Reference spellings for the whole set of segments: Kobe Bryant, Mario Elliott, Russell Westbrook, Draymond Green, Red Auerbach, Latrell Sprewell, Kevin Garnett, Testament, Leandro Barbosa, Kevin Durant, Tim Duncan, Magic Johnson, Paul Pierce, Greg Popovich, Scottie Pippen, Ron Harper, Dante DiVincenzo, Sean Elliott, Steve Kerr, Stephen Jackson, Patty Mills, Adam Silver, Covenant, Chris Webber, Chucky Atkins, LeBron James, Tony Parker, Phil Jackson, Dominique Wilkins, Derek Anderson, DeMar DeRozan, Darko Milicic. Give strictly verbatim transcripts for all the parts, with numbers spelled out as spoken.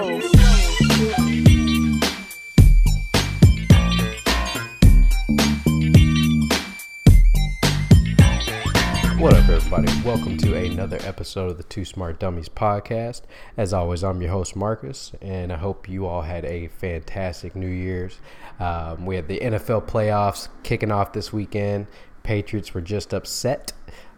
go. What up, everybody? Welcome to another episode of the Two Smart Dummies podcast. As always, I'm your host, Marcus, and I hope you all had a fantastic New Year's. Um, we had the N F L playoffs kicking off this weekend. Patriots were just upset.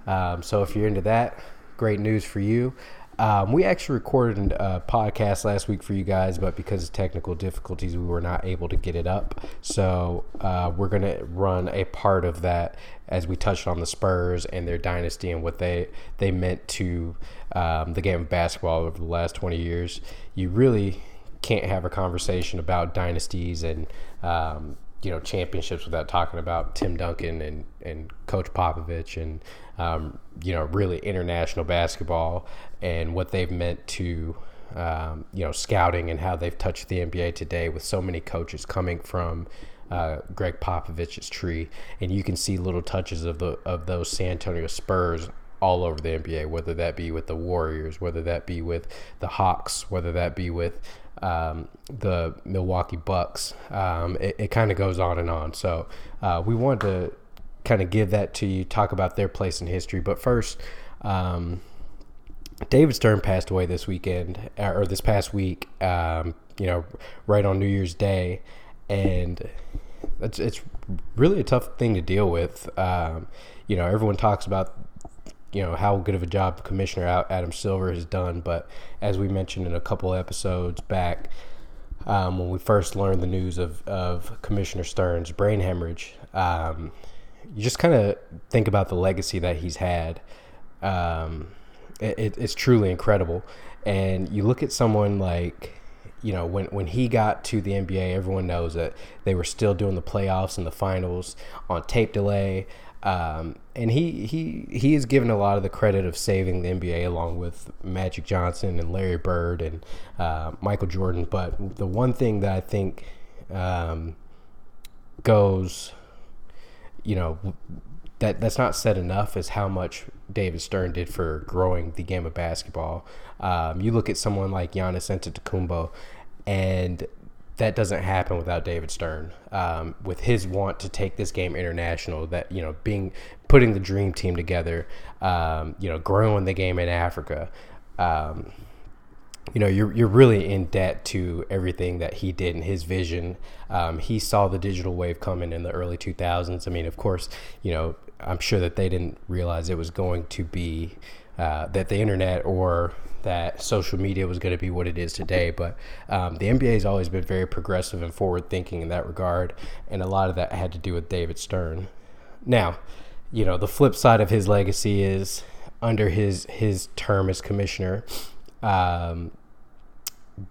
Um, so if you're into that, great news for you. Um, we actually recorded a podcast last week for you guys, but because of technical difficulties, we were not able to get it up. So uh, we're going to run a part of that as we touched on the Spurs and their dynasty and what they, they meant to um, the game of basketball over the last twenty years. You really can't have a conversation about dynasties and um, you know, championships without talking about Tim Duncan and, and Coach Popovich and, um, you know, really international basketball and what they've meant to, um, you know, scouting and how they've touched the N B A today with so many coaches coming from uh, Greg Popovich's tree. And you can see little touches of the of those San Antonio Spurs all over the N B A, whether that be with the Warriors, whether that be with the Hawks, whether that be with um, the Milwaukee Bucks. Um, it it kind of goes on and on. So uh, we wanted to kind of give that to you, talk about their place in history. But first, um, David Stern passed away this weekend or this past week, um, you know, right on New Year's Day. And it's, it's really a tough thing to deal with. Um, you know, everyone talks about you know, how good of a job Commissioner Adam Silver has done. But as we mentioned in a couple episodes back, um, when we first learned the news of, of Commissioner Stern's brain hemorrhage, um, you just kind of think about the legacy that he's had. Um, it, it's truly incredible. And you look at someone like, you know, when, when he got to the N B A, everyone knows that they were still doing the playoffs and the finals on tape delay. Um, and he, he, he is given a lot of the credit of saving the N B A along with Magic Johnson and Larry Bird and uh, Michael Jordan. But the one thing that I think um, goes, you know, that that's not said enough is how much David Stern did for growing the game of basketball. Um, you look at someone like Giannis Antetokounmpo, and that doesn't happen without David Stern, um, with his want to take this game international, that, you know, being, putting the dream team together, um, you know, growing the game in Africa. Um, you know, you're, you're really in debt to everything that he did and his vision. Um, he saw the digital wave coming in the early two thousands. I mean, of course, you know, I'm sure that they didn't realize it was going to be, uh, that the internet or that social media was going to be what it is today. But um, the N B A has always been very progressive and forward-thinking in that regard, and a lot of that had to do with David Stern. Now, you know, the flip side of his legacy is under his, his term as commissioner, um,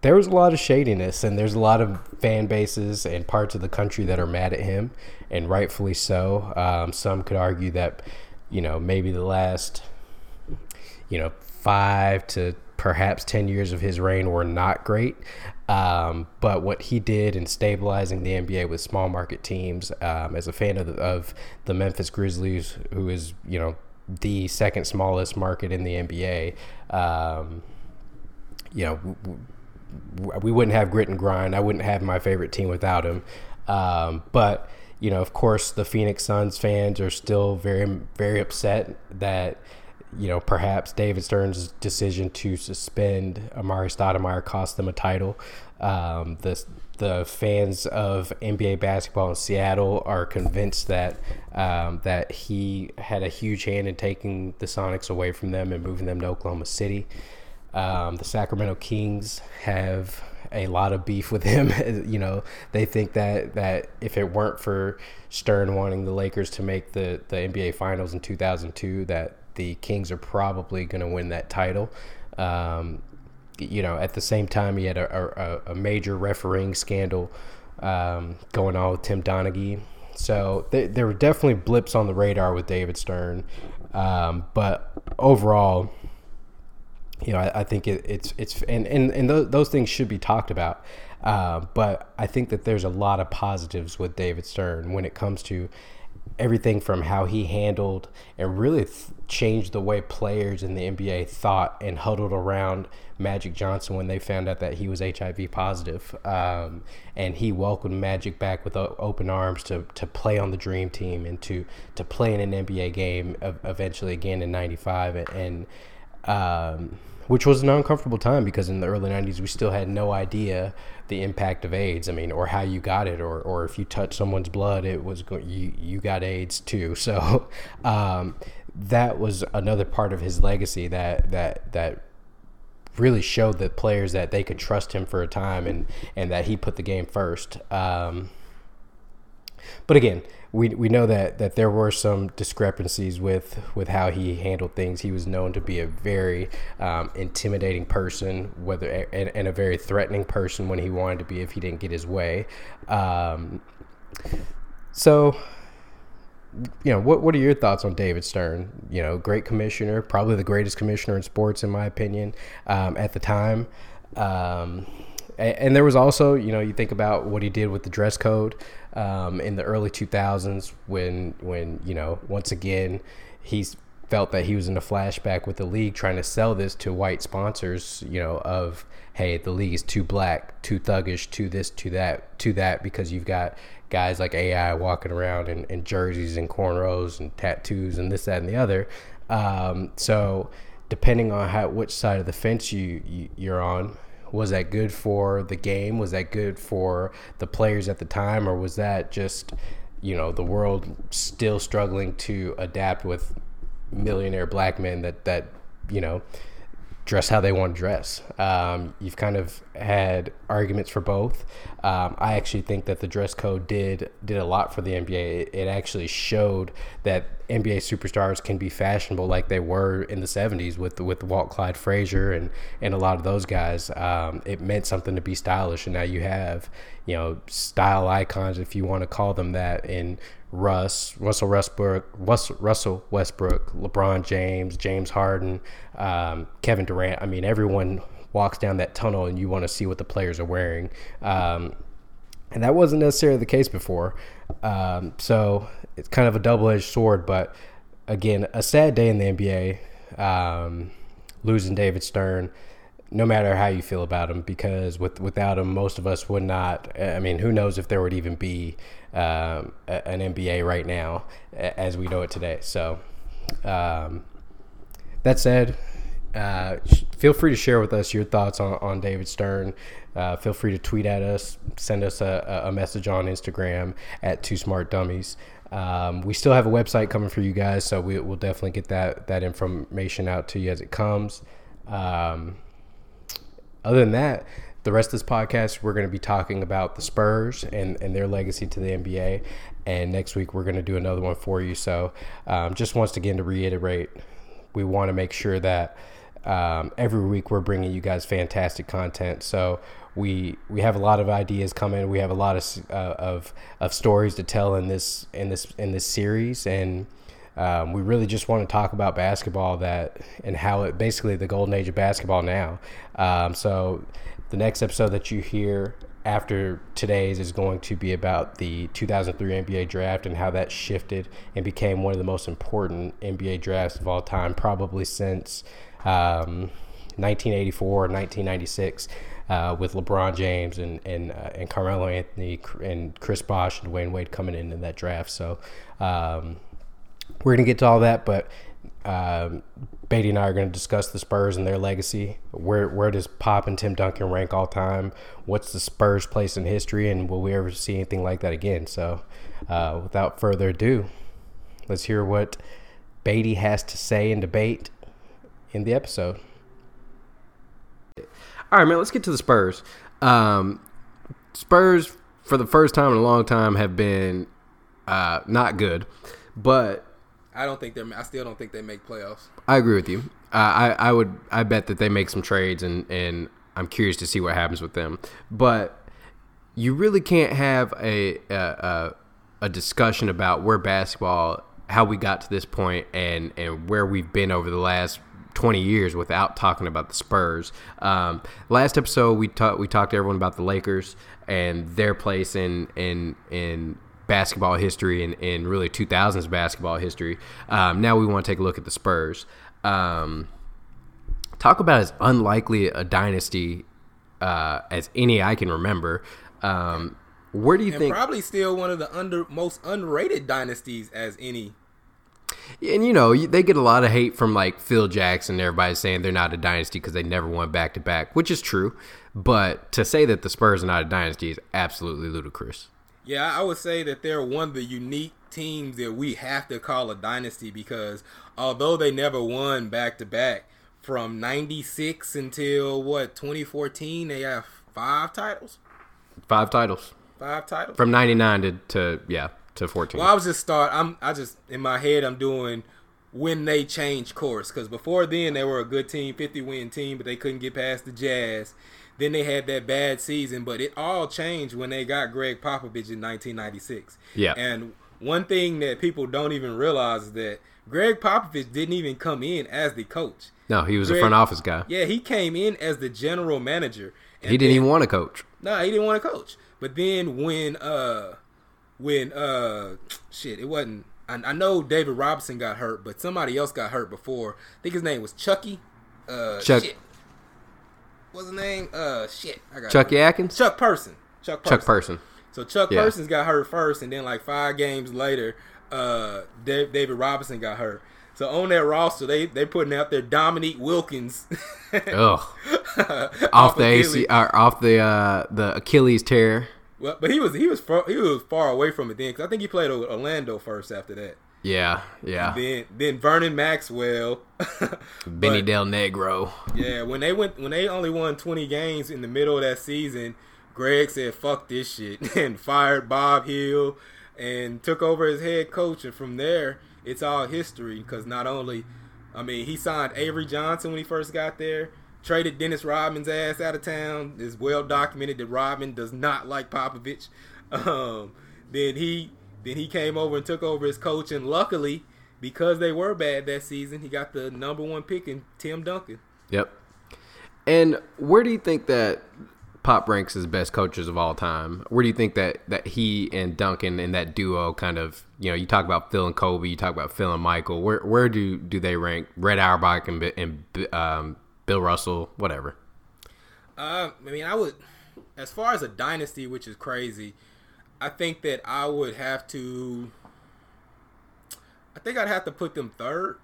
there was a lot of shadiness, and there's a lot of fan bases and parts of the country that are mad at him, and rightfully so. Um, some could argue that, you know, maybe the last, you know, five to perhaps ten years of his reign were not great. Um, but what he did in stabilizing the N B A with small market teams, um, as a fan of the, of the Memphis Grizzlies, who is, you know, the second smallest market in the N B A, um, you know, w- w- we wouldn't have grit and grind. I wouldn't have my favorite team without him. Um, but, you know, of course, the Phoenix Suns fans are still very, very upset that, you know, perhaps David Stern's decision to suspend Amari Stoudemire cost them a title. Um, the the fans of N B A basketball in Seattle are convinced that um, that he had a huge hand in taking the Sonics away from them and moving them to Oklahoma City. Um, the Sacramento Kings have a lot of beef with him. You know, they think that, that if it weren't for Stern wanting the Lakers to make the, the N B A Finals in two thousand two, that the Kings are probably going to win that title. Um, you know, at the same time, he had a, a, a major refereeing scandal um, going on with Tim Donaghy. So th- there were definitely blips on the radar with David Stern. Um, but overall, you know, I, I think it, it's, it's, and, and, and those, those things should be talked about. Uh, but I think that there's a lot of positives with David Stern when it comes to everything from how he handled and really th- changed the way players in the N B A thought and huddled around Magic Johnson when they found out that he was H I V positive. Um, and he welcomed Magic back with o- open arms to, to play on the Dream Team and to, to play in an N B A game of, eventually again in ninety-five. And, and um, which was an uncomfortable time because in the early nineties, we still had no idea the impact of AIDS, I mean, or how you got it, or, or if you touched someone's blood, it was go- you, you got AIDS too. So um, that was another part of his legacy that that that really showed the players that they could trust him for a time and, and that he put the game first. Um, but again, we we know that, that there were some discrepancies with, with how he handled things. He was known to be a very um, intimidating person, whether and, and a very threatening person when he wanted to be if he didn't get his way. Um, so, you know, what what are your thoughts on David Stern? You know, great commissioner, probably the greatest commissioner in sports, in my opinion, um, at the time. Um, and, and there was also, you know, you think about what he did with the dress code. Um, in the early two thousands when, when you know, once again, he felt that he was in a flashback with the league trying to sell this to white sponsors, you know, of, hey, the league is too black, too thuggish, too this, too that, too that, because you've got guys like A I walking around in, in jerseys and cornrows and tattoos and this, that, and the other. Um, so depending on how which side of the fence you, you you're on, was that good for the game? Was that good for the players at the time? Or was that just, you know, the world still struggling to adapt with millionaire black men that, that you know, dress how they want to dress? Um, you've kind of had arguments for both. Um, I actually think that the dress code did did a lot for the N B A. It, it actually showed that N B A superstars can be fashionable like they were in the seventies with with Walt Clyde Frazier and, and a lot of those guys. Um, it meant something to be stylish, and now you have, you know, style icons, if you want to call them that, in Russ, Russell Westbrook, Russell, Russell Westbrook, LeBron James, James Harden, um, Kevin Durant. I mean, everyone walks down that tunnel and you want to see what the players are wearing. Um, and that wasn't necessarily the case before. Um, so it's kind of a double-edged sword, but again, a sad day in the N B A, um, losing David Stern, no matter how you feel about him, because with, without him, most of us would not, I mean, who knows if there would even be um, an N B A right now as we know it today. So um, that said, Uh, feel free to share with us your thoughts on, on David Stern. Uh, feel free to tweet at us, send us a, a message on Instagram at Two Smart Dummies. Um, we still have a website coming for you guys, so we, we'll definitely get that, that information out to you as it comes. Um, other than that, the rest of this podcast, we're going to be talking about the Spurs and, and their legacy to the N B A. And next week, we're going to do another one for you. So um, just once again to reiterate, we want to make sure that Um, every week we're bringing you guys fantastic content. So we we have a lot of ideas coming. We have a lot of uh, of of stories to tell in this in this in this series, and um, we really just want to talk about basketball that and how it basically the golden age of basketball now. Um, so the next episode that you hear after today's is going to be about the two thousand three N B A draft and how that shifted and became one of the most important N B A drafts of all time, probably since Um, nineteen eighty-four, nineteen ninety-six, uh, with LeBron James and and, uh, and Carmelo Anthony and Chris Bosh and Dwyane Wade coming in in that draft. So um, we're going to get to all that, but um, Beatty and I are going to discuss the Spurs and their legacy. Where where does Pop and Tim Duncan rank all time? What's the Spurs' place in history, and will we ever see anything like that again? So uh, without further ado, let's hear what Beatty has to say in debate in the episode. All right, man, let's get to the Spurs. Um, Spurs, for the first time in a long time, have been uh, not good, but I don't think they're. I still don't think they make playoffs. I agree with you. Uh, I I would. I bet that they make some trades, and and I'm curious to see what happens with them. But you really can't have a a, a, a discussion about where basketball, how we got to this point, and and where we've been over the last twenty years without talking about the Spurs. Um, last episode, we talked we talked to everyone about the Lakers and their place in in in basketball history and, and really two thousands basketball history. Um, now we want to take a look at the Spurs. Um, talk about as unlikely a dynasty uh, as any I can remember. Um, where do you and think? Probably still one of the under most unrated dynasties as any. And, you know, they get a lot of hate from, like, Phil Jackson. Everybody's saying they're not a dynasty because they never won back-to-back, which is true. But to say that the Spurs are not a dynasty is absolutely ludicrous. Yeah, I would say that they're one of the unique teams that we have to call a dynasty because although they never won back-to-back, from ninety-six until, what, twenty fourteen, they have five titles? Five titles. Five titles. From ninety-nine to, to yeah. To fourteen. Well, I was just start. I'm. I just in my head. I'm doing when they changed course because before then they were a good team, fifty win team, but they couldn't get past the Jazz. Then they had that bad season, but it all changed when they got Greg Popovich in nineteen ninety-six. Yeah. And one thing that people don't even realize is that Greg Popovich didn't even come in as the coach. No, he was Greg, a front office guy. Yeah, he came in as the general manager. And he didn't then, even want to coach. No, he didn't want to coach. But then when uh. When, uh, shit, it wasn't, I, I know David Robinson got hurt, but somebody else got hurt before. I think his name was Chucky. Uh, Chuck. Shit. What's his name? Uh, shit. I got Chucky Atkins? Chuck Person. Chuck Person. Chuck Person. So Chuck yeah. Persons got hurt first, and then like five games later, uh, Dave, David Robinson got hurt. So on that roster, they they putting out their Dominique Wilkins. Ugh. off, off the A C, or off the, uh, the Achilles tear. Well, but he was he was far, he was far away from it then because I think he played Orlando first after that. Yeah, yeah. And then then Vernon Maxwell, Benny Del Negro. Yeah, when they went when they only won twenty games in the middle of that season, Greg said fuck this shit and fired Bob Hill and took over as head coach. And from there, it's all history because not only, I mean, he signed Avery Johnson when he first got there. Traded Dennis Rodman's ass out of town. It's well documented that Rodman does not like Popovich. Um, then he then he came over and took over as coach, and luckily, because they were bad that season, he got the number one pick in Tim Duncan. Yep. And where do you think that Pop ranks as best coaches of all time? Where do you think that, that he and Duncan and that duo kind of, you know, you talk about Phil and Kobe, you talk about Phil and Michael. Where where do, do they rank? Red Auerbach and, and um Bill Russell, whatever. Uh, I mean, I would, as far as a dynasty, which is crazy, I think that I would have to, I think I'd have to put them third.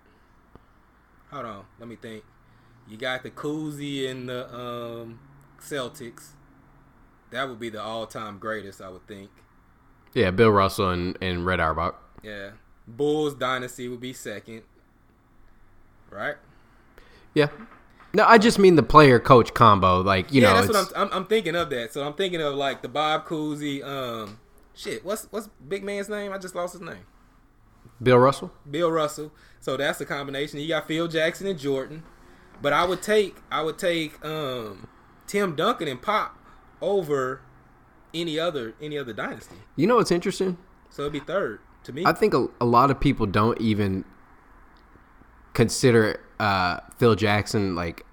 Hold on, let me think. You got the Cousy and the um, Celtics. That would be the all-time greatest, I would think. Yeah, Bill Russell and, and Red Auerbach. Yeah. Bulls dynasty would be second, right? Yeah. No, I just mean the player-coach combo. Like, you yeah, know, that's it's... what I'm, I'm. I'm thinking of that. So I'm thinking of like the Bob Cousy. Um, shit. What's what's big man's name? I just lost his name. Bill Russell. Bill Russell. So that's the combination. You got Phil Jackson and Jordan, but I would take I would take um, Tim Duncan and Pop over any other any other dynasty. You know what's interesting? So it'd be third to me. I think a, a lot of people don't even consider uh, Phil Jackson like.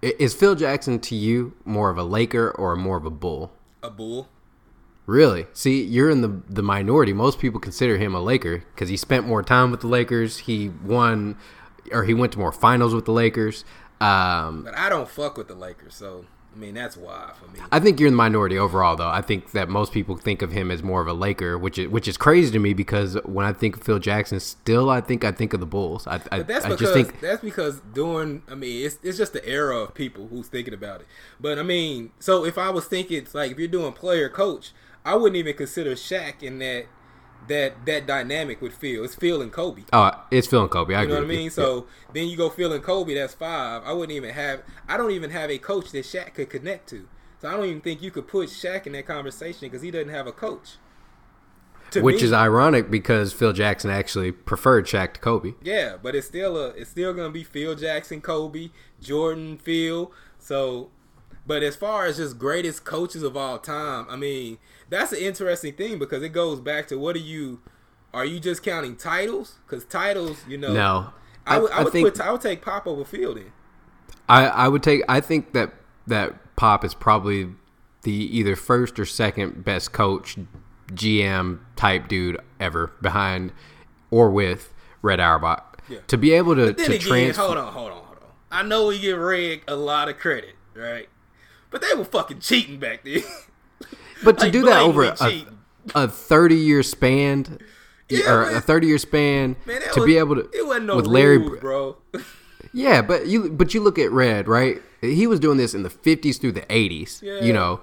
Is Phil Jackson to you more of a Laker or more of a Bull? A Bull. Really? See, you're in the the minority. Most people consider him a Laker because he spent more time with the Lakers. He won, or he went to more finals with the Lakers. Um, but I don't fuck with the Lakers, so I mean that's why for me. I think you're in the minority overall, though. I think that most people think of him as more of a Laker, which is which is crazy to me because when I think of Phil Jackson, still I think I think of the Bulls. I, I, but that's I because just think that's because doing. I mean, it's it's just the era of people who's thinking about it. But I mean, so if I was thinking like if you're doing player coach, I wouldn't even consider Shaq in that that that dynamic with Phil. It's Phil and Kobe. Oh, uh, it's Phil and Kobe. I you know agree what I mean? You. So yeah. Then you go Phil and Kobe. That's five. I wouldn't even have. I don't even have a coach that Shaq could connect to. So I don't even think you could put Shaq in that conversation because he doesn't have a coach. To Which me, is ironic because Phil Jackson actually preferred Shaq to Kobe. Yeah, but it's still a it's still gonna be Phil Jackson, Kobe, Jordan, Phil. So, but as far as just greatest coaches of all time, I mean. That's an interesting thing because it goes back to what are you – are you just counting titles? Because titles, you know – No. I, I, would, I, would I, think, put, I would take Pop over Phil then. I, I would take – I think that, that Pop is probably the either first or second best coach G M type dude ever behind or with Red Auerbach. Yeah. To be able to, to again, transfer. Hold on, hold on, hold on. I know we give Reg a lot of credit, right? But they were fucking cheating back then. But to like, do that over a, a thirty-year span, yeah, or man. a thirty-year span, man, to was, be able to. It wasn't no with Larry, rules, bro. Yeah, but you but you look at Red, right? He was doing this in the fifties through the eighties, yeah. you know,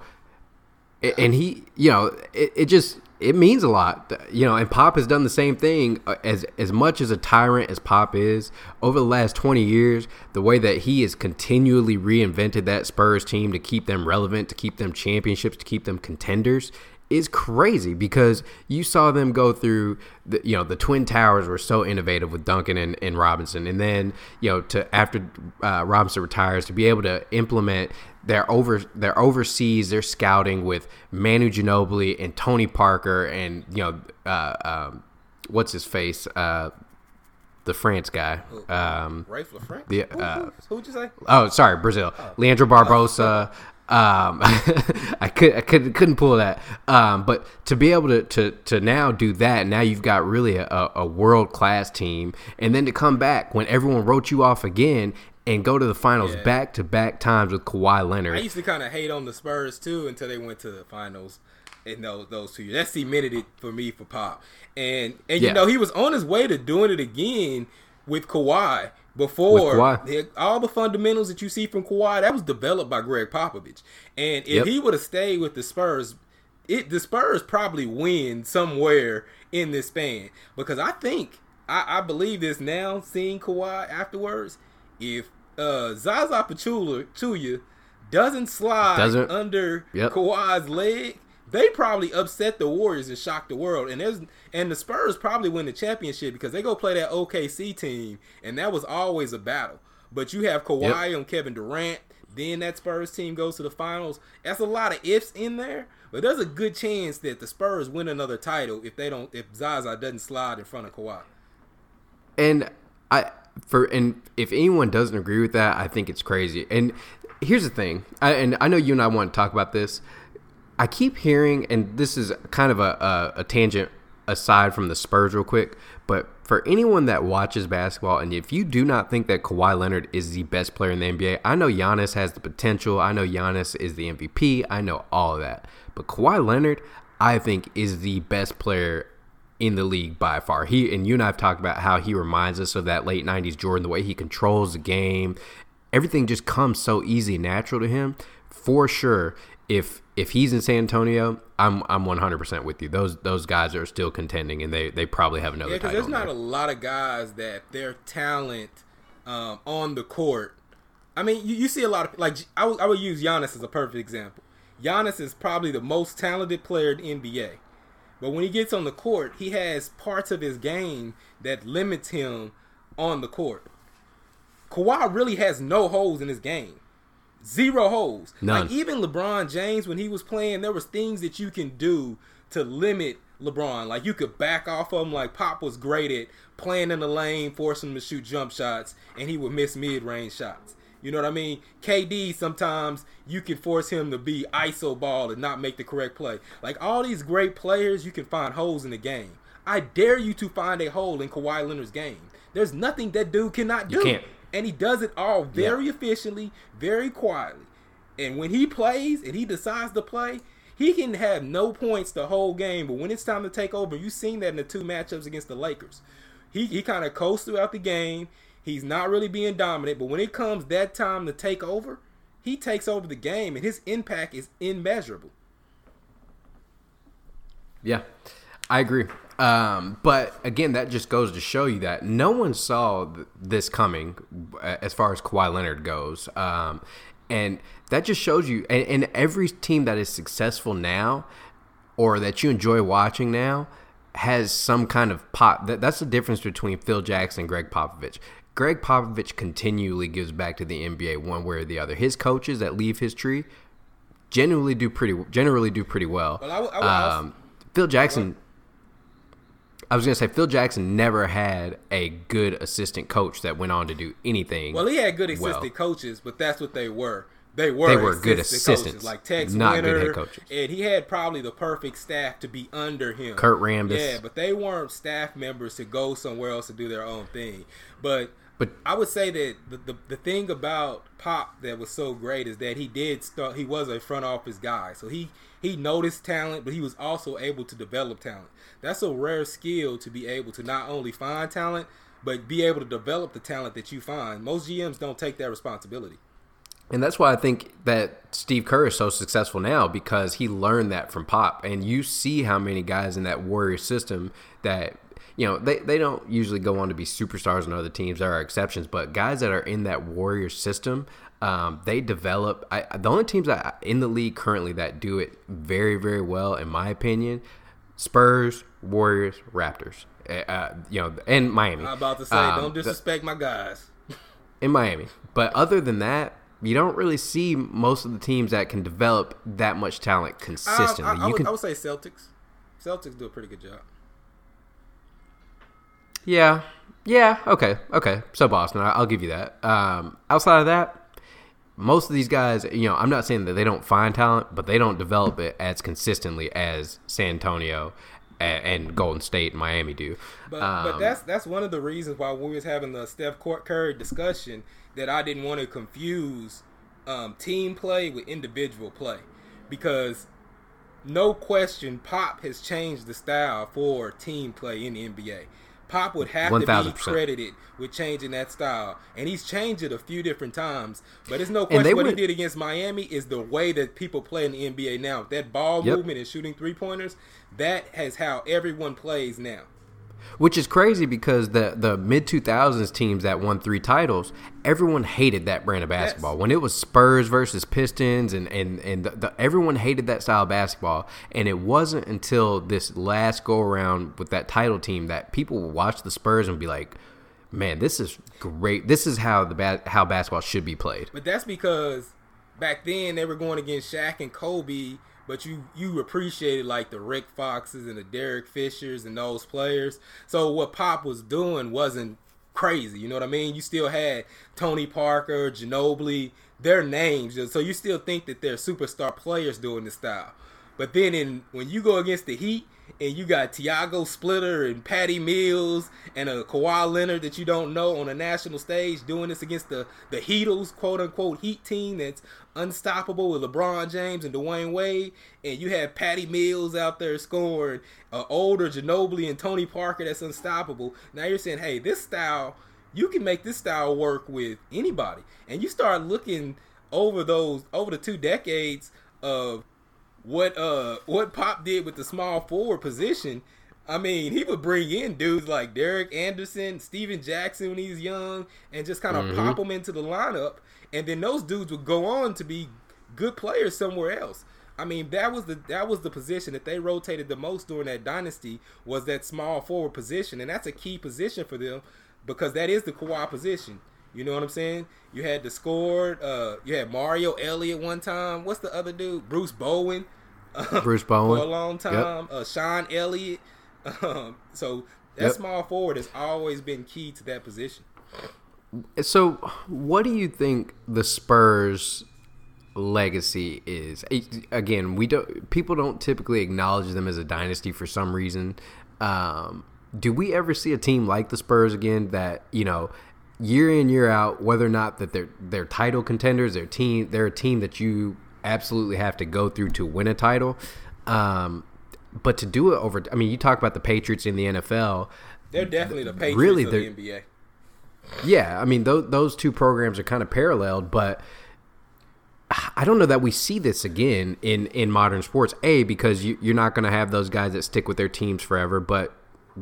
and, and he, you know, it, it just. It means a lot, you know, and Pop has done the same thing. As as much as a tyrant as Pop is, over the last twenty years, the way that he has continually reinvented that Spurs team to keep them relevant, to keep them championships, to keep them contenders is crazy, because you saw them go through, the, you know, the Twin Towers were so innovative with Duncan and, and Robinson. And then, you know, to after uh, Robinson retires, to be able to implement Their over their overseas, their scouting with Manu Ginobili and Tony Parker and, you know, uh, um, what's his face, uh, the France guy. Um, Rafe LaFrance? The, uh, who would you say? Oh, sorry, Brazil. Oh. Leandro Barbosa. Oh. Um, I could I couldn't couldn't pull that. Um, but to be able to, to to now do that, now you've got really a, a world class team, and then to come back when everyone wrote you off again. And go to the finals yeah. back-to-back times with Kawhi Leonard. I used to kind of hate on the Spurs, too, until they went to the finals in those, those two years. That cemented it for me for Pop. And, and yeah. you know, he was on his way to doing it again with Kawhi. Before, with Kawhi. All the fundamentals that you see from Kawhi, that was developed by Greg Popovich. And if yep. he would have stayed with the Spurs, it the Spurs probably win somewhere in this span. Because I think, I, I believe this now, seeing Kawhi afterwards, if Uh, Zaza Pachulia doesn't slide doesn't. under yep. Kawhi's leg, they probably upset the Warriors and shocked the world. And there's and the Spurs probably win the championship, because they go play that O K C team, and that was always a battle. But you have Kawhi yep. and Kevin Durant, then that Spurs team goes to the finals. That's a lot of ifs in there, but there's a good chance that the Spurs win another title if they don't if Zaza doesn't slide in front of Kawhi. And I. For and if anyone doesn't agree with that, I think it's crazy. And here's the thing, I, and I know you and I want to talk about this. I keep hearing, and this is kind of a, a, a tangent aside from the Spurs real quick, but for anyone that watches basketball, and if you do not think that Kawhi Leonard is the best player in the N B A, I know Giannis has the potential. I know Giannis is the M V P. I know all of that. But Kawhi Leonard, I think, is the best player in the league by far. He and you and I have talked about how he reminds us of that late nineties Jordan, the way he controls the game. Everything just comes so easy and natural to him. For sure, if if he's in San Antonio, I'm I'm one hundred percent with you. Those those guys are still contending, and they, they probably have another yeah, title. There's not there. a lot of guys that their talent um, on the court. I mean, you, you see a lot of, like, I, w- I would use Giannis as a perfect example. Giannis is probably the most talented player in the N B A. But when he gets on the court, he has parts of his game that limits him on the court. Kawhi really has no holes in his game. Zero holes. None. Like, even LeBron James, when he was playing, there was things that you can do to limit LeBron. Like, you could back off of him, like Pop was great at playing in the lane, forcing him to shoot jump shots, and he would miss mid-range shots. You know what I mean? K D, sometimes you can force him to be iso ball and not make the correct play. Like, all these great players, you can find holes in the game. I dare you to find a hole in Kawhi Leonard's game. There's nothing that dude cannot do. You can't. And he does it all very yeah. efficiently, very quietly. And when he plays and he decides to play, he can have no points the whole game. But when it's time to take over, you've seen that in the two matchups against the Lakers. He, he kind of coasts throughout the game. He's not really being dominant, but when it comes that time to take over, he takes over the game, and his impact is immeasurable. Yeah, I agree. Um, but, again, that just goes to show you that no one saw th- this coming as far as Kawhi Leonard goes. Um, and that just shows you, and, and every team that is successful now or that you enjoy watching now has some kind of pop. That, that's the difference between Phil Jackson and Greg Popovich. Greg Popovich continually gives back to the N B A one way or the other. His coaches that leave his tree generally do pretty generally do pretty well. well I, I, I, um, Phil Jackson, I was going to say, Phil Jackson never had a good assistant coach that went on to do anything. Well, he had good assistant well. coaches, but that's what they were. They were, they were assistant good assistants, coaches, like Tex not Winter, good head coaches. And he had probably the perfect staff to be under him. Kurt Rambis. Yeah, but they weren't staff members to go somewhere else to do their own thing. But, but I would say that the, the the thing about Pop that was so great is that he did start. He was a front office guy, so he he noticed talent, but he was also able to develop talent. That's a rare skill, to be able to not only find talent but be able to develop the talent that you find. Most G Ms don't take that responsibility. And that's why I think that Steve Kerr is so successful now, because he learned that from Pop. And you see how many guys in that Warrior system that, you know, they, they don't usually go on to be superstars on other teams. There are exceptions. But guys that are in that Warrior system, um, they develop. I, the only teams that in the league currently that do it very, very well, in my opinion, Spurs, Warriors, Raptors, uh, you know, and Miami. I'm about to say, um, don't disrespect the, my guys. In Miami. But other than that, you don't really see most of the teams that can develop that much talent consistently. I, I, I, you would, can, I would say Celtics. Celtics do a pretty good job. Yeah. Yeah. Okay. Okay. So Boston, I'll give you that. Um, outside of that, most of these guys, you know, I'm not saying that they don't find talent, but they don't develop it as consistently as San Antonio and Golden State and Miami do. But, um, but that's that's one of the reasons why we was having the Steph Curry discussion, that I didn't want to confuse um, team play with individual play, because no question Pop has changed the style for team play in the N B A. Pop would have one thousand percent to be credited with changing that style, and he's changed it a few different times. But it's no question what went, he did against Miami is the way that people play in the N B A now. That ball yep. movement and shooting three-pointers, that is how everyone plays now. Which is crazy, because the, the mid two thousands teams that won three titles, everyone hated that brand of basketball. Yes. When it was Spurs versus Pistons, and, and, and the, the, everyone hated that style of basketball. And it wasn't until this last go-around with that title team that people would watch the Spurs and be like, man, this is great. This is how the ba- how basketball should be played. But that's because back then they were going against Shaq and Kobe. But you, you appreciated like the Rick Foxes and the Derek Fishers and those players. So what Pop was doing wasn't crazy. You know what I mean? You still had Tony Parker, Ginobili, their names. So you still think that they're superstar players doing this style. But then in, when you go against the Heat and you got Tiago Splitter and Patty Mills and a Kawhi Leonard that you don't know on a national stage doing this against the, the Heatles, quote-unquote Heat team that's unstoppable with LeBron James and Dwyane Wade, and you have Patty Mills out there scoring, uh, older Ginobili and Tony Parker that's unstoppable. Now you're saying, hey, this style, you can make this style work with anybody. And you start looking over those over the two decades of What uh what Pop did with the small forward position. I mean, he would bring in dudes like Derek Anderson, Stephen Jackson when he was young, and just kind of mm-hmm. pop them into the lineup, and then those dudes would go on to be good players somewhere else. I mean, that was the that was the position that they rotated the most during that dynasty, was that small forward position, and that's a key position for them, because that is the Kawhi position. You know what I'm saying? You had the scored, uh, you had Mario Elliott one time. What's the other dude? Bruce Bowen. Um, Bruce Bowen. For a long time. Yep. Uh, Sean Elliott. Um, so that yep. small forward has always been key to that position. So what do you think the Spurs legacy is? Again, we don't. People don't typically acknowledge them as a dynasty for some reason. Um, do we ever see a team like the Spurs again that, you know, year in, year out, whether or not that they're they're title contenders, their team, they're a team that you absolutely have to go through to win a title, um, but to do it over, I mean, you talk about the Patriots in the N F L. They're definitely the Patriots really of the N B A. Yeah, I mean, those those two programs are kind of paralleled, but I don't know that we see this again in, in modern sports. A, because you, you're not going to have those guys that stick with their teams forever, but.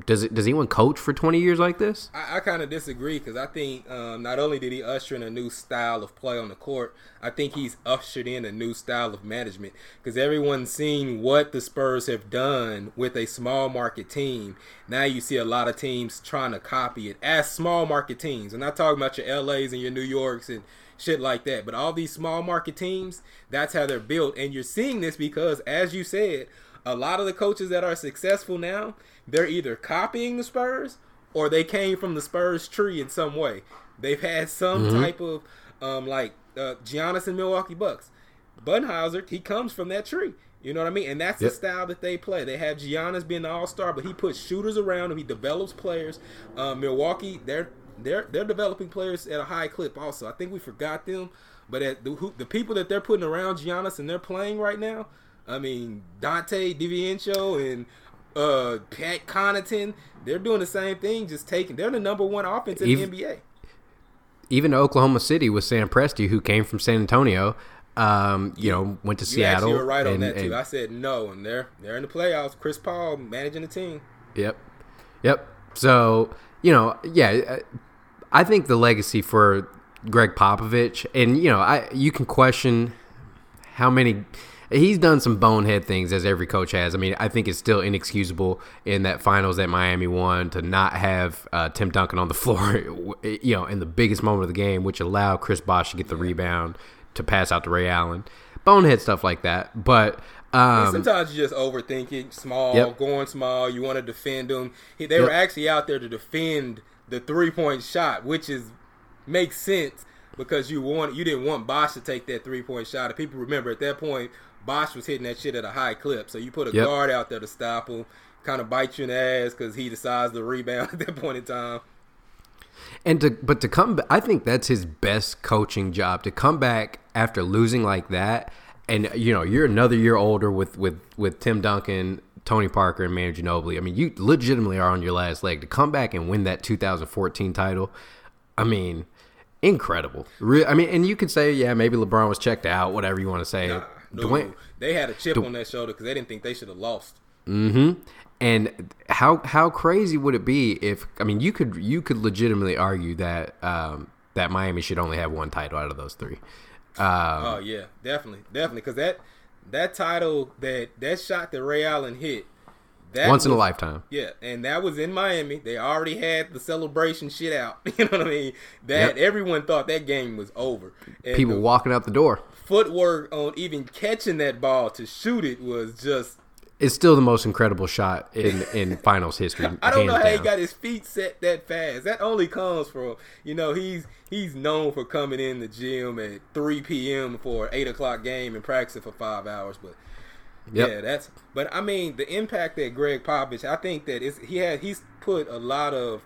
Does it? Does anyone coach for twenty years like this? I, I kind of disagree, because I think um, not only did he usher in a new style of play on the court, I think he's ushered in a new style of management, because everyone's seen what the Spurs have done with a small market team. Now you see a lot of teams trying to copy it as small market teams. I'm not talking about your L A's and your New Yorks and shit like that, but all these small market teams, that's how they're built. And you're seeing this because, as you said, a lot of the coaches that are successful now, they're either copying the Spurs or they came from the Spurs tree in some way. They've had some mm-hmm. type of um, like uh, Giannis and Milwaukee Bucks. Budenholzer, he comes from that tree. You know what I mean? And that's yep. the style that they play. They have Giannis being the all-star, but he puts shooters around him. He develops players. Uh, Milwaukee, they're they're they're developing players at a high clip also. I think we forgot them. But at the, who, the people that they're putting around Giannis and they're playing right now, I mean, Dante DiVincenzo and uh, Pat Connaughton, they're doing the same thing, just taking – they're the number one offense in even, the N B A. Even Oklahoma City with Sam Presti, who came from San Antonio – Um, you know, went to you Seattle. You were right and, on that, too. And, I said no, and they're, they're in the playoffs. Chris Paul managing the team. Yep. Yep. So, you know, yeah, I think the legacy for Greg Popovich, and, you know, I you can question how many – he's done some bonehead things, as every coach has. I mean, I think it's still inexcusable in that finals that Miami won to not have uh, Tim Duncan on the floor, you know, in the biggest moment of the game, which allowed Chris Bosh to get the rebound to pass out to Ray Allen, bonehead stuff like that. But um, sometimes you just overthink it. Small, yep. going small. You want to defend them. They yep. were actually out there to defend the three-point shot, which is makes sense because you want you didn't want Bosh to take that three-point shot. If people remember, at that point, Bosh was hitting that shit at a high clip. So you put a yep. guard out there to stop him, kind of bite you in the ass because he decides to rebound at that point in time. And to but to come, I think that's his best coaching job, to come back after losing like that. And you know, you're another year older with with with Tim Duncan, Tony Parker, and Manu Ginobili. I mean, you legitimately are on your last leg to come back and win that two thousand fourteen title. I mean, incredible. Real, I mean, and you could say, yeah, maybe LeBron was checked out, whatever you want to say. Nah, dude, Dwayne, they had a chip Dw- on their shoulder because they didn't think they should have lost. Mm-hmm. And how how crazy would it be if I mean you could you could legitimately argue that um, that Miami should only have one title out of those three? Um, oh yeah, definitely, definitely, because that that title that that shot that Ray Allen hit that once was, in a lifetime. Yeah, and that was in Miami. They already had the celebration shit out. You know what I mean? That yep. everyone thought that game was over. And people the walking out the door. Footwork on even catching that ball to shoot it was just. It's still the most incredible shot in, in finals history. I don't know how down. he got his feet set that fast. That only comes from, you know, he's he's known for coming in the gym at three p.m. for an eight o'clock game and practicing for five hours. But, yep. yeah, that's – but, I mean, the impact that Greg Popovich, I think that it's, he had, he's put a lot of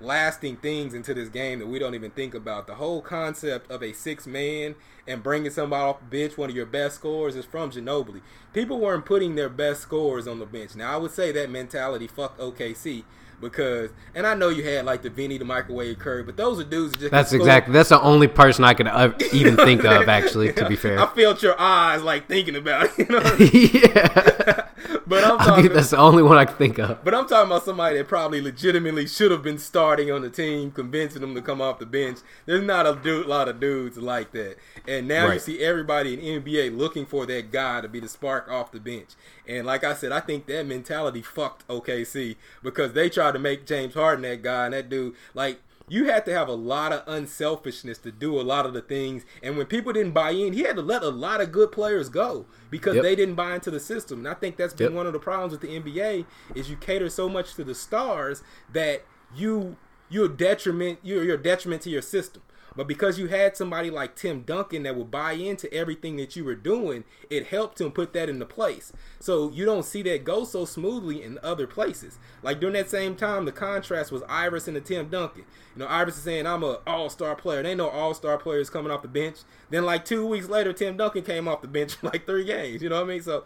lasting things into this game that we don't even think about. The whole concept of a six-man – and bringing somebody off the bench, one of your best scorers, is from Ginobili. People weren't putting their best scorers on the bench. Now, I would say that mentality fucked O K C because, and I know you had like the Vinny, the microwave Curry, but those are dudes that just. That's exactly. That's the only person I could even think of, actually, to be fair. I felt your eyes like thinking about it. You know what I mean? yeah. But I'm talking I think that's the only one I can think of. But I'm talking about somebody that probably legitimately should have been starting on the team, convincing them to come off the bench. There's not a dude, lot of dudes like that. And now right. you see everybody in N B A looking for that guy to be the spark off the bench. And like I said, I think that mentality fucked O K C because they tried to make James Harden that guy, and that dude, like, you had to have a lot of unselfishness to do a lot of the things. And when people didn't buy in, he had to let a lot of good players go because yep. they didn't buy into the system. And I think that's been yep. one of the problems with the N B A is you cater so much to the stars that you you're detriment you're you're a detriment to your system. But because you had somebody like Tim Duncan that would buy into everything that you were doing, it helped him put that into place. So you don't see that go so smoothly in other places. Like during that same time, the contrast was Iverson and Tim Duncan. You know, Iverson saying, I'm an all-star player. They know all-star players coming off the bench. Then like two weeks later, Tim Duncan came off the bench for like three games. You know what I mean? So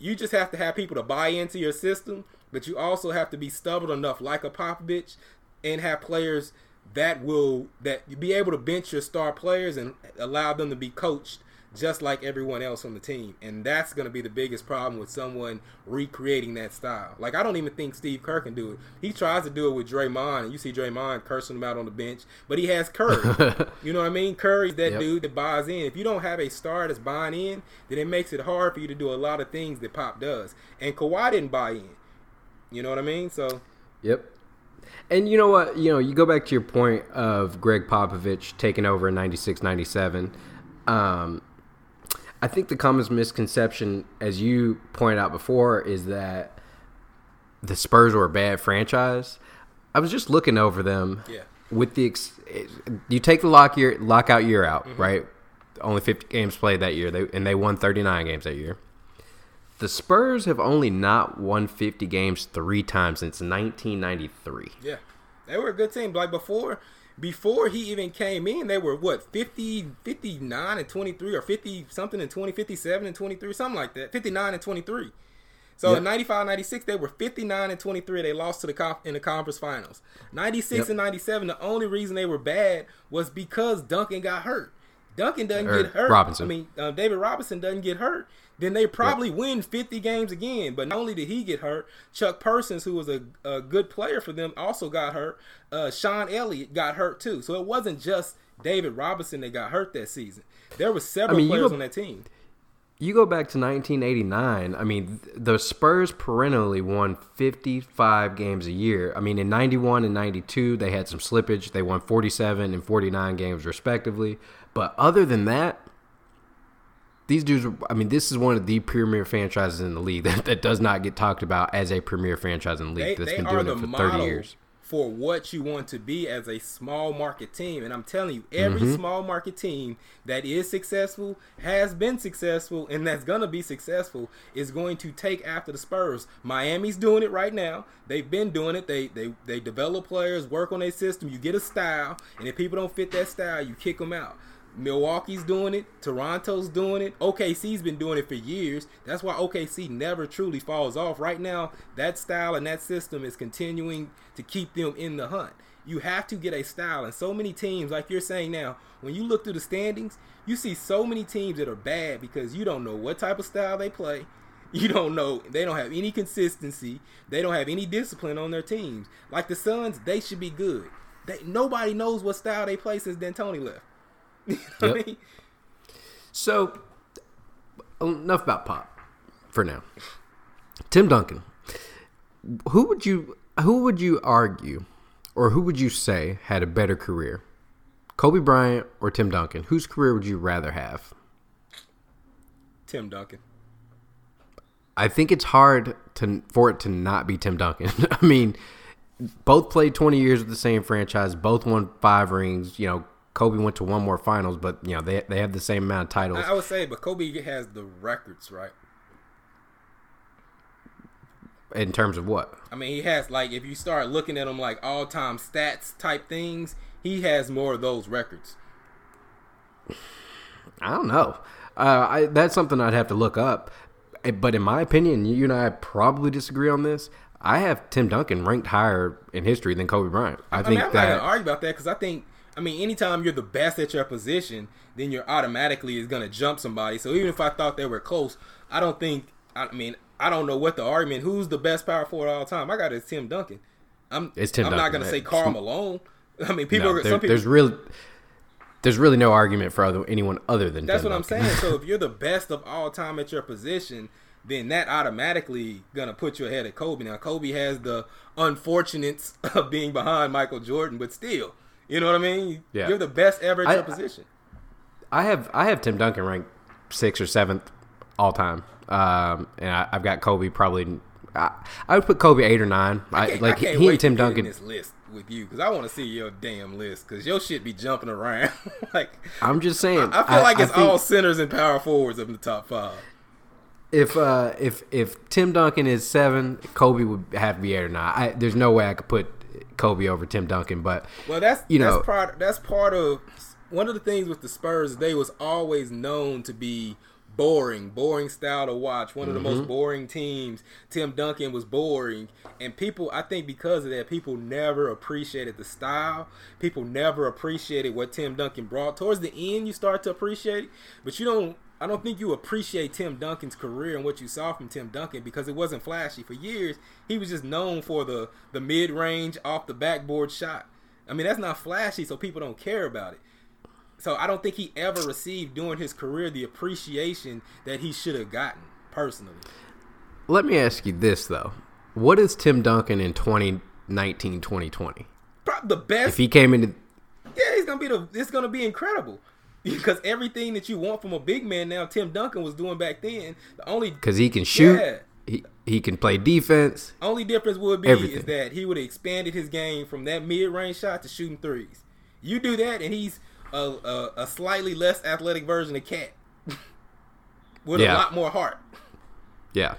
you just have to have people to buy into your system, but you also have to be stubborn enough like a Popovich and have players – that will that you be able to bench your star players and allow them to be coached just like everyone else on the team. And that's going to be the biggest problem with someone recreating that style. Like, I don't even think Steve Kerr can do it. He tries to do it with Draymond, and you see Draymond cursing him out on the bench, but he has Curry. You know what I mean? Curry's that yep. dude that buys in. If you don't have a star that's buying in, then it makes it hard for you to do a lot of things that Pop does. And Kawhi didn't buy in. You know what I mean? So, yep. And you know what, you know, you go back to your point of Greg Popovich taking over in ninety-six ninety-seven. Um, I think the common misconception, as you pointed out before, is that the Spurs were a bad franchise. I was just looking over them. Yeah. with the ex- you take the lock year, lockout year out, mm-hmm. right? Only fifty games played that year, they, and they won thirty-nine games that year. The Spurs have only not won fifty games three times since nineteen ninety-three. Yeah, they were a good team. Like before, before he even came in, they were what fifty, fifty-nine and twenty-three, or fifty something and twenty, fifty-seven and twenty-three, something like that. fifty-nine and twenty-three. So yep. in ninety-five, ninety-six, they were fifty-nine and twenty-three. They lost to the co- in the conference finals. ninety-six yep. and ninety-seven. The only reason they were bad was because Duncan got hurt. Duncan doesn't or get hurt. Robinson. I mean, uh, David Robinson doesn't get hurt. Then they probably yep. win fifty games again. But not only did he get hurt, Chuck Persons, who was a, a good player for them, also got hurt. Uh, Sean Elliott got hurt too. So it wasn't just David Robinson that got hurt that season. There were several I mean, players go, on that team. You go back to nineteen eighty-nine. I mean, the Spurs perennially won fifty-five games a year. I mean, in ninety-one and ninety-two, they had some slippage. They won forty-seven and forty-nine games respectively. But other than that, these dudes, I mean, this is one of the premier franchises in the league that, that does not get talked about as a premier franchise in the league they, that's they been doing it for thirty years. For what you want to be as a small market team. And I'm telling you, every mm-hmm. small market team that is successful, has been successful, and that's going to be successful is going to take after the Spurs. Miami's doing it right now. They've been doing it. They they they develop players, work on their system. You get a style, and if people don't fit that style, you kick them out. Milwaukee's doing it. Toronto's doing it. O K C's been doing it for years. That's why O K C never truly falls off. Right now, that style and that system is continuing to keep them in the hunt. You have to get a style. And so many teams, like you're saying now, when you look through the standings, you see so many teams that are bad because you don't know what type of style they play. You don't know. They don't have any consistency. They don't have any discipline on their teams. Like the Suns, they should be good. They, nobody knows what style they play since D'Antoni left. You know yep. I mean? So, enough about Pop for now. Tim Duncan, who would you who would you argue, or who would you say had a better career, Kobe Bryant or Tim Duncan? Whose career would you rather have? Tim Duncan. I think it's hard to for it to not be Tim Duncan. I mean, both played twenty years with the same franchise. Both won five rings. You know. Kobe went to one more finals, but you know they they have the same amount of titles. I would say, but Kobe has the records, right? In terms of what? I mean, he has like if you start looking at him like all-time stats type things, he has more of those records. I don't know. Uh, I, that's something I'd have to look up. But in my opinion, you and I probably disagree on this. I have Tim Duncan ranked higher in history than Kobe Bryant. I, I think mean, I'm that, not going to argue about that because I think. I mean, anytime you're the best at your position, then you're automatically is going to jump somebody. So even if I thought they were close, I don't think – I mean, I don't know what the argument – who's the best power forward all time? I got it, it's Tim Duncan. I'm, it's Tim I'm Duncan. I'm not going to say Karl Malone. I mean, people no, are – some people – There's really, there's really no argument for other, anyone other than that's Tim That's what Duncan. I'm saying. So if you're the best of all time at your position – then that automatically going to put you ahead of Kobe. Now, Kobe has the unfortunates of being behind Michael Jordan, but still – you know what I mean? Yeah. You're the best ever at your position. I have I have Tim Duncan ranked sixth or seventh all time, um, and I, I've got Kobe probably. I, I would put Kobe eight or nine. I, I like I he and Tim Duncan. This list with you because I want to see your damn list because your shit be jumping around. Like I'm just saying, I, I feel I, like it's all centers and power forwards up in the top five. If uh, if if Tim Duncan is seven, Kobe would have to be eight or nine. I, there's no way I could put Kobe over Tim Duncan, but well, that's you know that's part, that's part of one of the things with the Spurs. They was always known to be boring, boring style to watch. One mm-hmm. of the most boring teams. Tim Duncan was boring, and people, I think, because of that, people never appreciated the style. People never appreciated what Tim Duncan brought. Towards the end, you start to appreciate it, but you don't. I don't think you appreciate Tim Duncan's career and what you saw from Tim Duncan because it wasn't flashy. For years, he was just known for the, the mid-range, off-the-backboard shot. I mean, that's not flashy, so people don't care about it. So I don't think he ever received during his career the appreciation that he should have gotten, personally. Let me ask you this, though. What is Tim Duncan in twenty nineteen twenty twenty? Probably the best. If he came into... Yeah, he's gonna be the, it's going to be incredible. Because everything that you want from a big man now, Tim Duncan was doing back then. The only because he can shoot. Yeah, He he can play defense. Only difference would be everything. Is that he would have expanded his game from that mid-range shot to shooting threes. You do that, and he's a, a, a slightly less athletic version of Cat with yeah. a lot more heart. Yeah.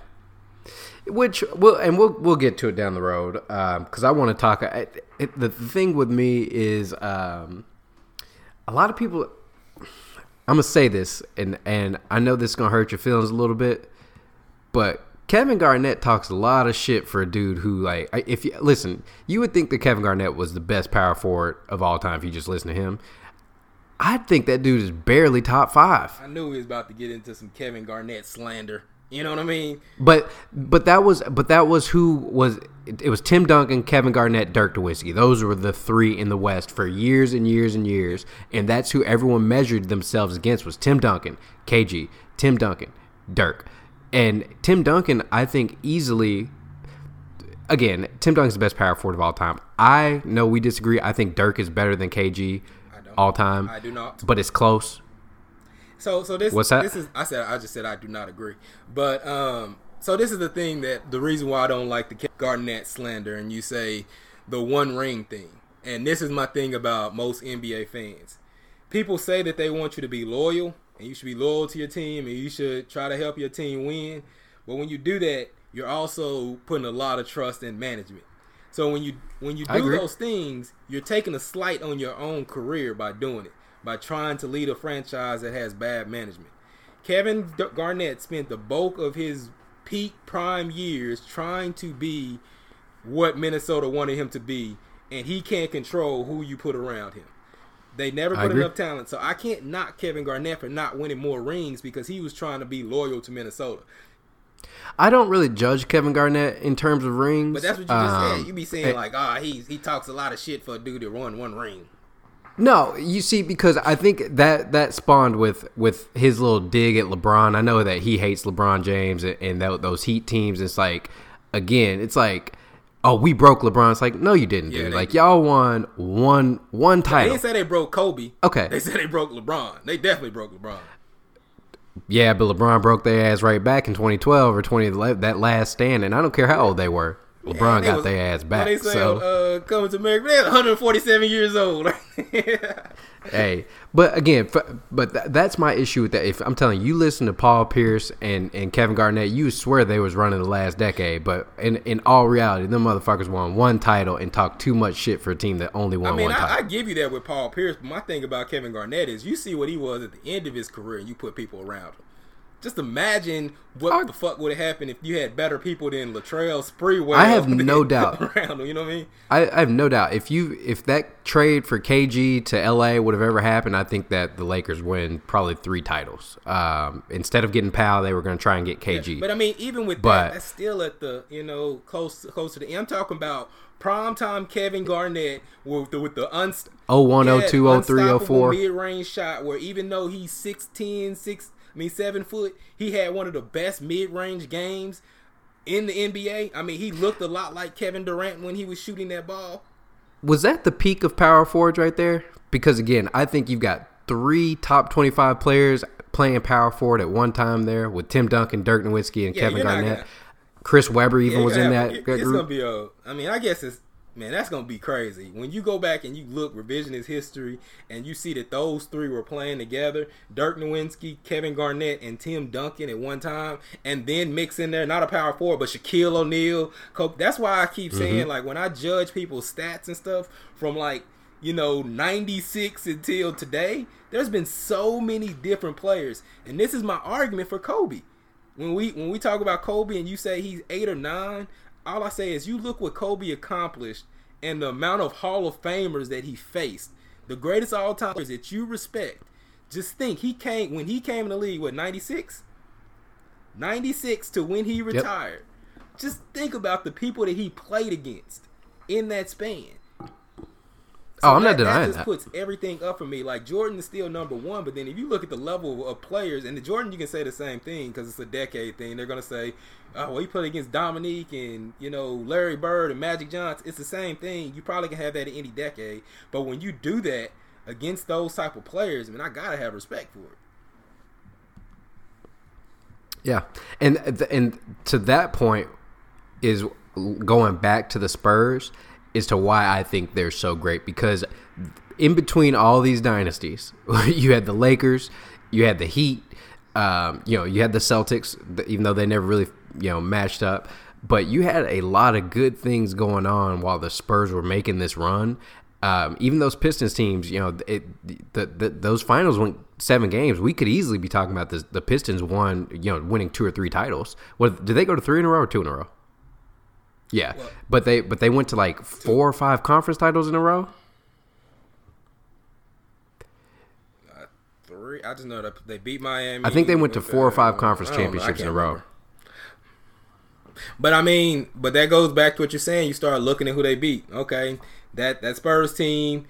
Which we'll and we'll we'll get to it down the road because um, I want to talk. I, it, the thing with me is um, a lot of people. I'm gonna say this, and and I know this is gonna hurt your feelings a little bit, but Kevin Garnett talks a lot of shit for a dude who, like, if you listen, you would think that Kevin Garnett was the best power forward of all time if you just listen to him. I think that dude is barely top five. I knew he was about to get into some Kevin Garnett slander. You know what I mean? But but that was but that was who was it, it was Tim Duncan, Kevin Garnett, Dirk Nowitzki. Those were the three in the West for years and years and years, and that's who everyone measured themselves against was Tim Duncan, K G, Tim Duncan, Dirk. And Tim Duncan, I think easily again, Tim Duncan's the best power forward of all time. I know we disagree. I think Dirk is better than K G all time. I do not. But it's close. So so this What's that? this is I said I just said I do not agree. But um so this is the thing that the reason why I don't like the Garnett slander and you say the one ring thing. And this is my thing about most N B A fans. People say that they want you to be loyal and you should be loyal to your team and you should try to help your team win. But when you do that, you're also putting a lot of trust in management. So when you when you do those things, you're taking a slight on your own career by doing it. By trying to lead a franchise that has bad management. Kevin Garnett spent the bulk of his peak prime years trying to be what Minnesota wanted him to be, and he can't control who you put around him. They never put enough talent, so I can't knock Kevin Garnett for not winning more rings because he was trying to be loyal to Minnesota. I don't really judge Kevin Garnett in terms of rings. But that's what you just um, said. You be saying, hey, like, ah, oh, he, he talks a lot of shit for a dude to won one ring. No, you see, because I think that, that spawned with, with his little dig at LeBron. I know that he hates LeBron James and, and that, those Heat teams. It's like, again, it's like, oh, we broke LeBron. It's like, no, you didn't, yeah, dude. Like, did. Y'all won one one title. They didn't say they broke Kobe. Okay. They said they broke LeBron. They definitely broke LeBron. Yeah, but LeBron broke their ass right back in twenty twelve or twenty eleven, that last stand. And I don't care how old they were. LeBron yeah, got their ass back. They say, so uh, coming to America, they're one hundred forty-seven years old. Hey, but again, for, but th- that's my issue with that. If I'm telling you, you listen to Paul Pierce and, and Kevin Garnett, you swear they was running the last decade. But in, in all reality, them motherfuckers won one title and talked too much shit for a team that only won I mean, one I, title. I give you that with Paul Pierce. But my thing about Kevin Garnett is you see what he was at the end of his career, and you put people around him. Just imagine what I, the fuck would have happened if you had better people than Latrell Sprewell. I have no doubt. Around, you know what I mean? I, I have no doubt. If you if that trade for K G to L A would have ever happened, I think that the Lakers win probably three titles. Um, instead of getting Powell, they were going to try and get K G. Yeah, but I mean, even with but, that, that's still at the you know close close to the end. I'm talking about primetime Kevin Garnett with the, with the unst- oh one, oh two, oh three, oh four mid range shot, where even though he's six ten, six. I mean, seven foot. He had one of the best mid-range games in the N B A. I mean, he looked a lot like Kevin Durant when he was shooting that ball. Was that the peak of power forwards right there? Because, again, I think you've got three top twenty-five players playing power forward at one time there with Tim Duncan, Dirk Nowitzki, and yeah, Kevin Garnett. Gonna, Chris Webber even yeah, was in that, that group. It's going to be a – I mean, I guess it's – man, that's going to be crazy. When you go back and you look revisionist history and you see that those three were playing together, Dirk Nowitzki, Kevin Garnett, and Tim Duncan at one time, and then mix in there, not a power forward, but Shaquille O'Neal. That's why I keep saying, mm-hmm. like, when I judge people's stats and stuff from, like, you know, ninety-six until today, there's been so many different players. And this is my argument for Kobe. When we when we talk about Kobe and you say he's eight or nine, all I say is you look what Kobe accomplished and the amount of Hall of Famers that he faced. The greatest all-time players that you respect. Just think, he came when he came in the league, what, ninety-six? ninety-six to when he retired. Yep. Just think about the people that he played against in that span. So oh, I'm not that, denying that. Just that puts everything up for me. Like, Jordan is still number one, but then if you look at the level of players, and the Jordan, you can say the same thing because it's a decade thing. They're going to say, oh, well, he played against Dominique and, you know, Larry Bird and Magic Johnson. It's the same thing. You probably can have that in any decade. But when you do that against those type of players, I mean, I got to have respect for it. Yeah, and and to that point is going back to the Spurs as to why I think they're so great, because in between all these dynasties, you had the Lakers, you had the Heat, um, you know, you had the Celtics, even though they never really, you know, matched up. But you had a lot of good things going on while the Spurs were making this run. Um, even those Pistons teams, you know, it, the, the, those finals went seven games. We could easily be talking about this, the Pistons won, you know, winning two or three titles. What, did they go to three in a row or two in a row? Yeah, well, but they but they went to like four or five conference titles in a row. Three, I just know that they beat Miami. I think they went to four or five conference championships in a row. But I mean, but that goes back to what you're saying. You start looking at who they beat. Okay, that that Spurs team,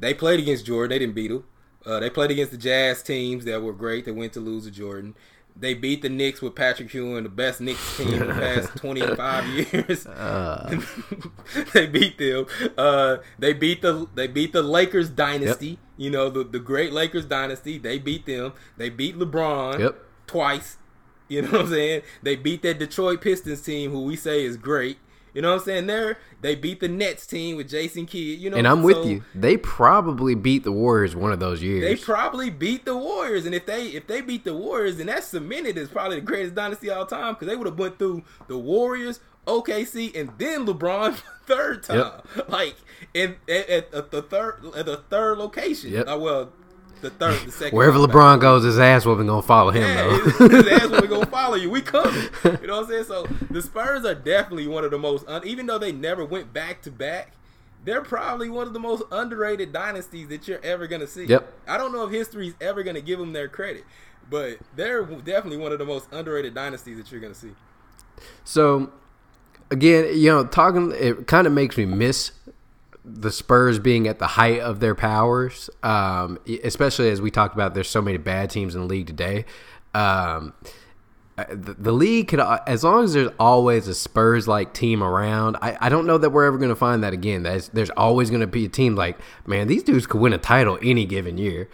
they played against Jordan. They didn't beat them. Uh, they played against the Jazz teams that were great. They went to lose to Jordan. They beat the Knicks with Patrick Ewing, the best Knicks team in the past twenty-five years. Uh. They beat them. Uh, they beat the they beat the Lakers dynasty. Yep. You know, the, the great Lakers dynasty. They beat them. They beat LeBron yep. twice. You know what I'm saying? They beat that Detroit Pistons team, who we say is great. You know what I'm saying? There, they beat the Nets team with Jason Kidd. You know, and I'm so, with you. They probably beat the Warriors one of those years. They probably beat the Warriors, and if they if they beat the Warriors, then that's cemented as probably the greatest dynasty of all time, because they would have went through the Warriors, O K C, and then LeBron for the third time, yep. like in at, at, at the third at the third location. Yep. Uh, well, the third, the second. Wherever LeBron back. goes, his ass whooping gonna follow him yeah, though. His, his ass whooping gonna follow you. We coming. You know what I'm saying? So the Spurs are definitely one of the most, un- even though they never went back to back, they're probably one of the most underrated dynasties that you're ever gonna see. Yep. I don't know if history's ever gonna give them their credit, but they're definitely one of the most underrated dynasties that you're gonna see. So again, you know, talking, it kind of makes me miss the Spurs being at the height of their powers, um, especially as we talked about, there's so many bad teams in the league today. Um, the, the league could, as long as there's always a Spurs-like team around, I, I don't know that we're ever going to find that again. That's, there's always going to be a team like, man, these dudes could win a title any given year.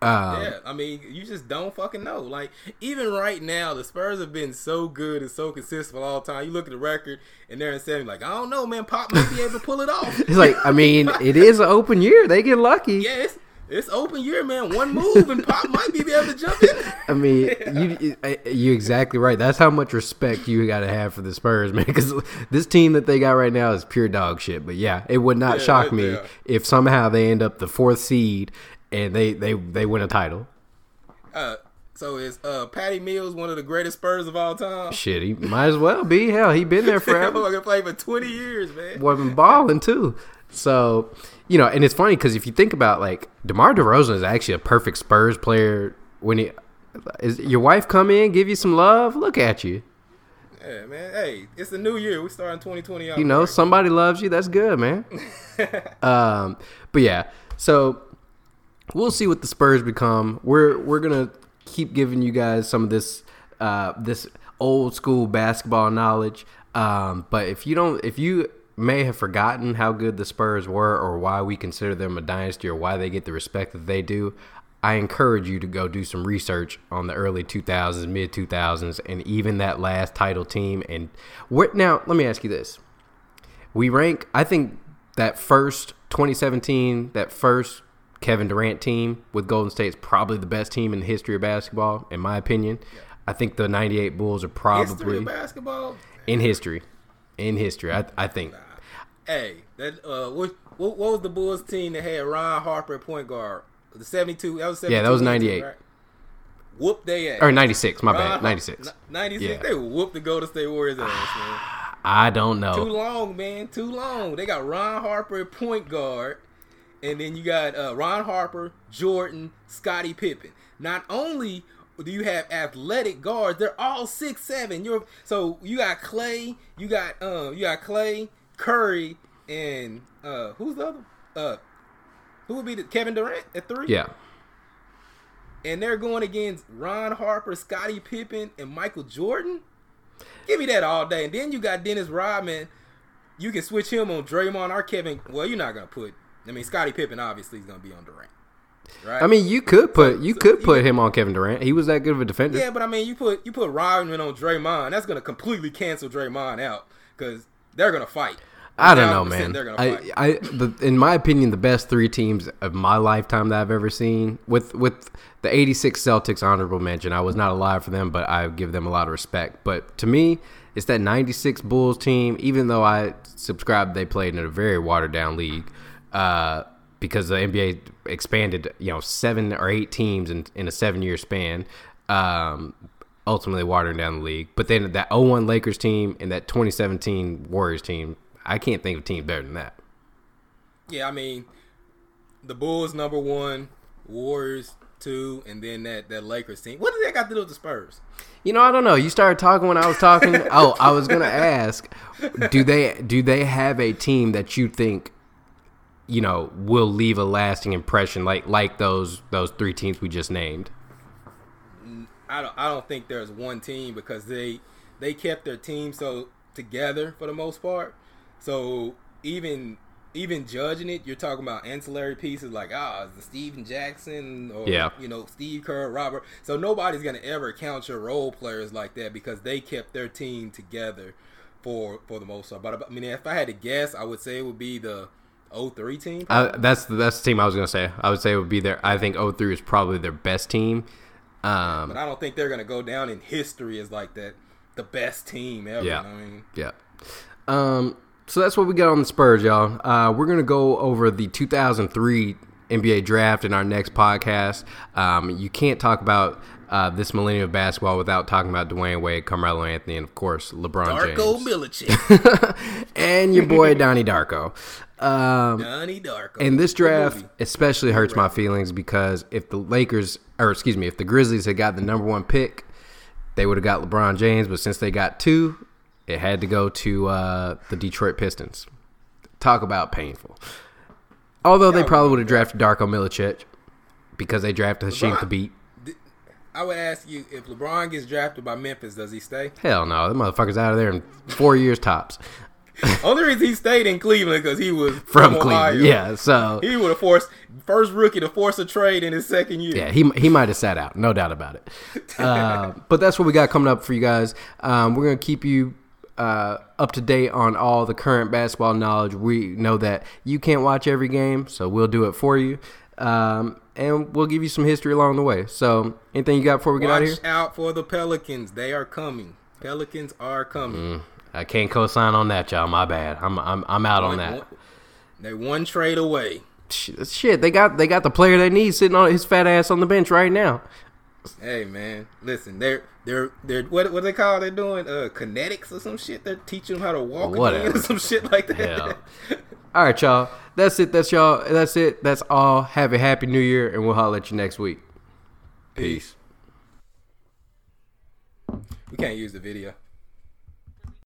Um, yeah, I mean, you just don't fucking know. Like, even right now, the Spurs have been so good and so consistent all the time. You look at the record, and they're in seven, like, I don't know, man, Pop might be able to pull it off. It's like, I mean, it is an open year. They get lucky. Yeah, it's, it's open year, man. One move, and Pop might be able to jump in. I mean, yeah. you, you're exactly right. That's how much respect you got to have for the Spurs, man, because this team that they got right now is pure dog shit. But, yeah, it would not yeah, shock right me there. if somehow they end up the fourth seed and they, they, they win a title. Uh, so is uh, Patty Mills one of the greatest Spurs of all time? Shit, he might as well be. Hell, he been there forever. I've been playing for twenty years, man. Boy, been balling, too. So, you know, and it's funny because if you think about, like, DeMar DeRozan is actually a perfect Spurs player. When he is your wife come in, give you some love, look at you. Yeah, man. Hey, it's a new year. We starting twenty twenty out. You know, somebody loves you. That's good, man. um, But, yeah, so we'll see what the Spurs become. We're we're gonna keep giving you guys some of this uh, this old school basketball knowledge. Um, but if you don't, if you may have forgotten how good the Spurs were, or why we consider them a dynasty, or why they get the respect that they do, I encourage you to go do some research on the early two thousands, mid two thousands, and even that last title team. And what now? Let me ask you this: we rank, I think, that first twenty seventeen, that first Kevin Durant team with Golden State is probably the best team in the history of basketball, in my opinion. Yeah. I think the ninety-eight Bulls are probably history of basketball in history, in history. I I think. Nah. Hey, that uh, what, what what was the Bulls team that had Ron Harper at point guard? The seventy-two. That was seventy-two. Yeah, that was ninety-eight. Right? Whoop they at. Or ninety-six. My Ron bad. ninety-six. ninety-six. Yeah. They whooped the Golden State Warriors ass, man. I don't know. Too long, man. Too long. They got Ron Harper at point guard. And then you got uh, Ron Harper, Jordan, Scottie Pippen. Not only do you have athletic guards, they're all six seven. You're so you got Clay, you got um, you got Clay, Curry, and uh, who's the other? Uh, who would be the, Kevin Durant at three? Yeah. And they're going against Ron Harper, Scottie Pippen, and Michael Jordan. Give me that all day. And then you got Dennis Rodman. You can switch him on Draymond or Kevin. Well, you're not gonna put. I mean, Scottie Pippen obviously is going to be on Durant. Right? I mean, you could put you so, could put yeah. him on Kevin Durant. He was that good of a defender. Yeah, but I mean, you put you put Rodman on Draymond. That's gonna completely cancel Draymond out because they're gonna fight. I don't know, man. They're gonna fight. I, I the, in my opinion, the best three teams of my lifetime that I've ever seen, with with the eighty-six Celtics honorable mention. I was not alive for them, but I give them a lot of respect. But to me, it's that ninety-six Bulls team. Even though I subscribed, they played in a very watered down league. Uh, because the N B A expanded, you know, seven or eight teams in, in a seven-year span, um, ultimately watering down the league. But then that oh one Lakers team and that twenty seventeen Warriors team, I can't think of a team better than that. Yeah, I mean, the Bulls number one, Warriors two, and then that, that Lakers team. What did that got to do with the Spurs? You know, I don't know. You started talking when I was talking. Oh, I was going to ask, do they do they have a team that you think, you know, will leave a lasting impression like like those those three teams we just named? I don't I don't think there's one team because they they kept their team so together for the most part. So even even judging it, you're talking about ancillary pieces like ah, is the Stephen Jackson or yeah. you know Steve Kerr, Robert. So nobody's gonna ever count your role players like that because they kept their team together for for the most part. But I mean, if I had to guess, I would say it would be the oh three team? Uh, that's, that's the team I was going to say. I would say it would be their – I think oh three is probably their best team. Um, but I don't think they're going to go down in history as like that the best team ever. Yeah, I mean. yeah. Um, so that's what we got on the Spurs, y'all. Uh, we're going to go over the two thousand three N B A draft in our next podcast. Um, you can't talk about uh, this millennium of basketball without talking about Dwyane Wade, Carmelo Anthony, and, of course, LeBron James. Darko Milicic. And your boy Donnie Darko. Um, Donnie Darko. And this draft especially hurts my feelings because if the Lakers, or excuse me, if the Grizzlies had got the number one pick, they would have got LeBron James. But since they got two, it had to go to uh, the Detroit Pistons. Talk about painful. Although they probably would have drafted Darko Milicic because they drafted Hashim Thabit. I would ask you, if LeBron gets drafted by Memphis, does he stay? Hell no. That motherfucker's out of there in four years tops. Only reason he stayed in Cleveland because he was from, from Cleveland. Yeah, so he would have forced first rookie to force a trade in his second year. Yeah, he he might have sat out, no doubt about it. Uh, but that's what we got coming up for you guys. Um, we're gonna keep you uh, up to date on all the current basketball knowledge. We know that you can't watch every game, so we'll do it for you, um, and we'll give you some history along the way. So, anything you got before we get watch out of here? Watch out for the Pelicans; they are coming. Pelicans are coming. Mm. I can't co-sign on that, y'all. My bad. I'm I'm I'm out on that. They one trade away. Shit, they got they got the player they need sitting on his fat ass on the bench right now. Hey man, listen, they're they're they're what what do they call they're doing uh, kinetics or some shit. They're teaching them how to walk again or some shit like that. All right, y'all. That's it. That's y'all. That's it. That's all. Have a happy New Year, and we'll holler at you next week. Peace. Peace. We can't use the video.